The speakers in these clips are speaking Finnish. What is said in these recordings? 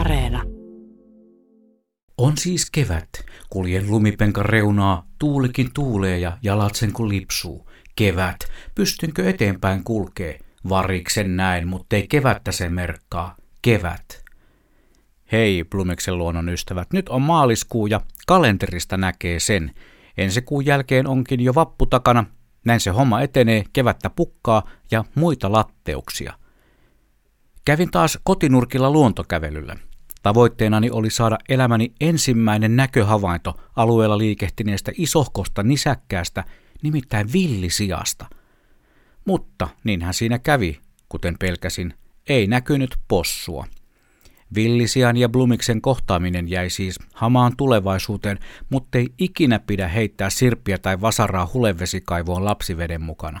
Areena. On siis kevät. Kuljen lumipenkan reunaa, tuulikin tuulee ja jalat sen kun lipsuu. Kevät. Pystynkö eteenpäin kulkee? Variksen näin, muttei kevättä se merkkaa. Kevät. Hei Blumiksen luonnon ystävät, nyt on maaliskuu ja kalenterista näkee sen. Ensi kuun jälkeen onkin jo vappu takana. Näin se homma etenee, kevättä pukkaa ja muita latteuksia. Kävin taas kotinurkilla luontokävelyllä. Tavoitteenani oli saada elämäni ensimmäinen näköhavainto alueella liikehtineestä isohkosta nisäkkäästä, nimittäin villisiasta. Mutta niinhän siinä kävi, kuten pelkäsin, ei näkynyt possua. Villisian ja Blumiksen kohtaaminen jäi siis hamaan tulevaisuuteen, muttei ikinä pidä heittää sirppiä tai vasaraa hulevesikaivoon lapsiveden mukana.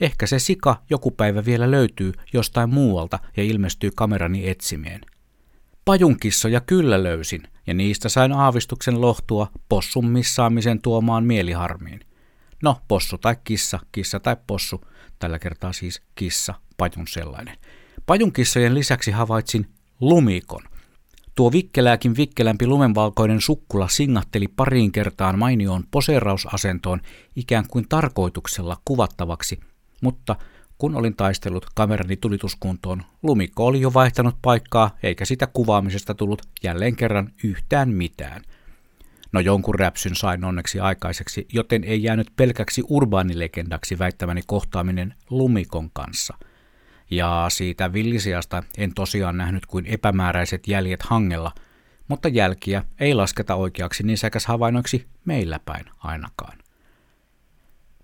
Ehkä se sika joku päivä vielä löytyy jostain muualta ja ilmestyy kamerani etsimeen. Pajunkissoja kyllä löysin, ja niistä sain aavistuksen lohtua possun missaamisen tuomaan mieliharmiin. No, possu tai kissa, kissa tai possu, tällä kertaa siis kissa, pajun sellainen. Pajunkissojen lisäksi havaitsin lumikon. Tuo vikkelääkin vikkelämpi lumenvalkoinen sukkula singahteli pariin kertaan mainioon poseerausasentoon ikään kuin tarkoituksella kuvattavaksi, mutta kun olin taistellut kamerani tulituskuntoon, lumikko oli jo vaihtanut paikkaa eikä sitä kuvaamisesta tullut jälleen kerran yhtään mitään. No jonkun räpsyn sain onneksi aikaiseksi, joten ei jäänyt pelkäksi urbaanilegendaksi väittämäni kohtaaminen lumikon kanssa. Ja siitä villisiasta en tosiaan nähnyt kuin epämääräiset jäljet hangella, mutta jälkiä ei lasketa oikeaksi nisäkäs havainnoiksi meillä päin ainakaan.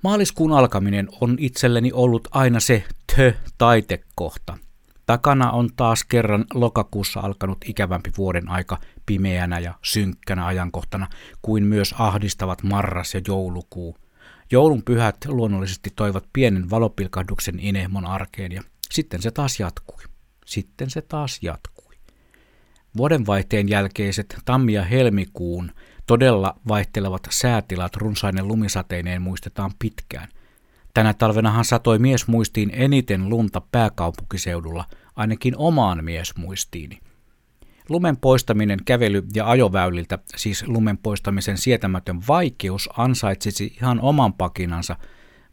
Maaliskuun alkaminen on itselleni ollut aina se taitekohta. Takana on taas kerran lokakuussa alkanut ikävämpi vuoden aika pimeänä ja synkkänä ajankohtana kuin myös ahdistavat marras ja joulukuu. Joulun pyhät luonnollisesti toivat pienen valopilkahduksen inehmon arkeen ja sitten se taas jatkui. Vuodenvaihteen jälkeiset tammi- ja helmikuun todella vaihtelevat säätilat runsainen lumisateineen muistetaan pitkään. Tänä talvenahan satoi miesmuistiin eniten lunta pääkaupunkiseudulla, ainakin omaan miesmuistiini. Lumen poistaminen kävely- ja ajoväyliltä, siis lumen poistamisen sietämätön vaikeus ansaitsisi ihan oman pakinansa,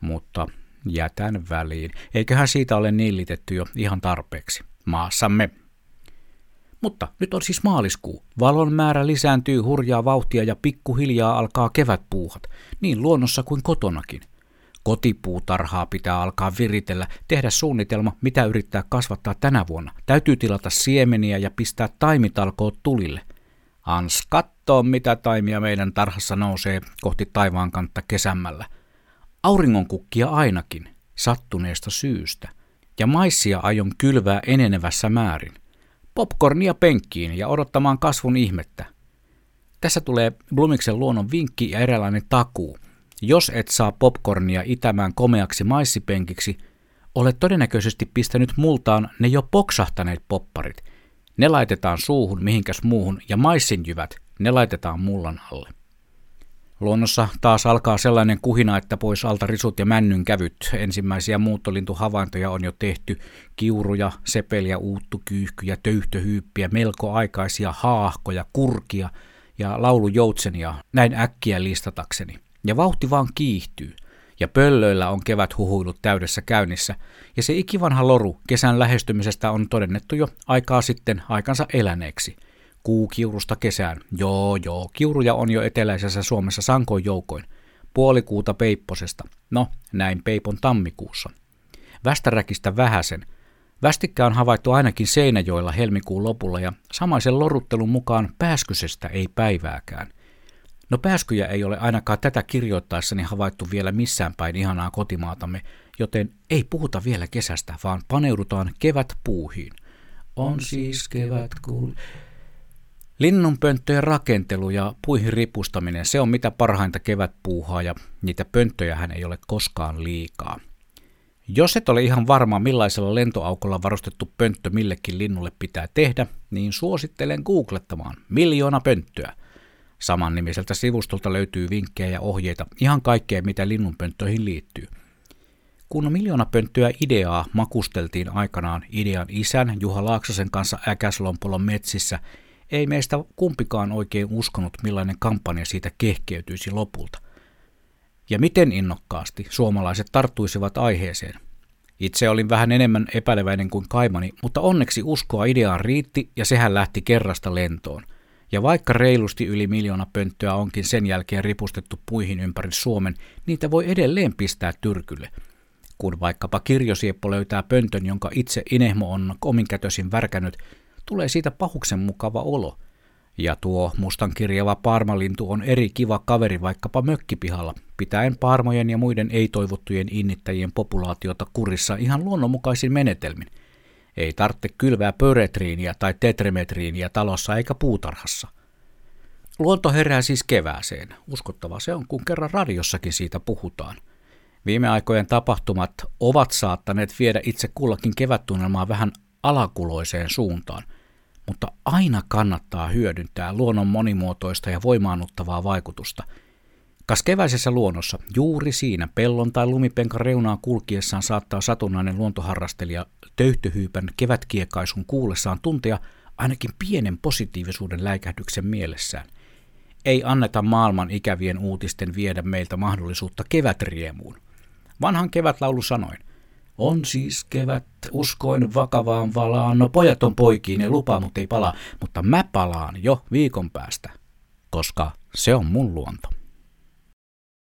mutta jätän väliin. Eiköhän siitä ole nillitetty jo ihan tarpeeksi maassamme. Mutta nyt on siis maaliskuu. Valon määrä lisääntyy hurjaa vauhtia ja pikkuhiljaa alkaa kevätpuuhat, niin luonnossa kuin kotonakin. Kotipuutarhaa pitää alkaa viritellä, tehdä suunnitelma, mitä yrittää kasvattaa tänä vuonna. Täytyy tilata siemeniä ja pistää taimitalkoot tulille. Ans kattoo, mitä taimia meidän tarhassa nousee kohti taivaan kantta kesämmällä. Auringonkukkia ainakin, sattuneesta syystä. Ja maissia aion kylvää enenevässä määrin. Popcornia penkkiin ja odottamaan kasvun ihmettä. Tässä tulee Blumiksen luonnon vinkki ja eräänlainen takuu. Jos et saa popcornia itämään komeaksi maissipenkiksi, olet todennäköisesti pistänyt multaan ne jo poksahtaneet popparit. Ne laitetaan suuhun mihinkäs muuhun ja maissinjyvät ne laitetaan mullan alle. Luonnossa taas alkaa sellainen kuhina, että pois alta risut ja männyn kävyt. Ensimmäisiä muuttolintuhavaintoja on jo tehty. Kiuruja, sepeliä, uuttukyyhkyjä, töyhtöhyyppiä, melko aikaisia haahkoja, kurkia ja laulujoutsenia, näin äkkiä listatakseni. Ja vauhti vaan kiihtyy. Ja pöllöillä on kevät huhuilut täydessä käynnissä. Ja se ikivanha loru kesän lähestymisestä on todennettu jo aikaa sitten aikansa eläneeksi. Kuukiurusta kesään. Joo, kiuruja on jo eteläisessä Suomessa sankoin joukoin. Puolikuuta peipposesta. No, näin peipon tammikuussa. Västäräkistä vähäsen. Västikkä on havaittu ainakin Seinäjoella helmikuun lopulla ja samaisen loruttelun mukaan pääskysestä ei päivääkään. No pääskyjä ei ole ainakaan tätä kirjoittaessani havaittu vielä missään päin ihanaa kotimaatamme, joten ei puhuta vielä kesästä, vaan paneudutaan kevätpuuhiin. On siis kevät kun... Linnunpönttöjen rakentelu ja puihin ripustaminen, se on mitä parhainta kevätpuuhaa ja niitä pönttöjähän ei ole koskaan liikaa. Jos et ole ihan varma, millaisella lentoaukolla varustettu pönttö millekin linnulle pitää tehdä, niin suosittelen googlettamaan Miljoona pönttöä. Saman nimiseltä sivustolta löytyy vinkkejä ja ohjeita, ihan kaikkea mitä linnunpönttöihin liittyy. Kun miljoonapönttöä ideaa makusteltiin aikanaan idean isän Juha Laaksasen kanssa Äkäslompolon metsissä, ei meistä kumpikaan oikein uskonut, millainen kampanja siitä kehkeytyisi lopulta. Ja miten innokkaasti suomalaiset tarttuisivat aiheeseen. Itse olin vähän enemmän epäileväinen kuin kaimani, mutta onneksi uskoa ideaan riitti ja sehän lähti kerrasta lentoon. Ja vaikka reilusti yli 1 miljoona pönttöä onkin sen jälkeen ripustettu puihin ympäri Suomen, niitä voi edelleen pistää tyrkylle. Kun vaikkapa kirjosieppo löytää pöntön, jonka itse inehmo on ominkätösin värkännyt, tulee siitä pahuksen mukava olo. Ja tuo mustan kirjava paarmalintu on eri kiva kaveri vaikkapa mökkipihalla, pitäen paarmojen ja muiden ei-toivottujen innittäjien populaatiota kurissa ihan luonnonmukaisin menetelmin. Ei tarvitse kylvää pöretriiniä tai tetremetriiniä talossa eikä puutarhassa. Luonto herää siis kevääseen. Uskottavaa se on, kun kerran radiossakin siitä puhutaan. Viime aikojen tapahtumat ovat saattaneet viedä itse kullakin kevättunnelmaa vähän alakuloiseen suuntaan, mutta aina kannattaa hyödyntää luonnon monimuotoista ja voimaannuttavaa vaikutusta. Kas keväisessä luonnossa, juuri siinä pellon tai lumipenkan reunaan kulkiessaan saattaa satunnainen luontoharrastelija töyhtöhyypän kevätkiekaisun kuullessaan tuntea ainakin pienen positiivisuuden läikähdyksen mielessään. Ei anneta maailman ikävien uutisten viedä meiltä mahdollisuutta kevätriemuun. Vanhan kevätlaulu sanoin. On siis kevät, uskoin vakavaan valaan, no pojat on poikiin ja lupaa mut ei palaa, mutta mä palaan jo viikon päästä, koska se on mun luonto.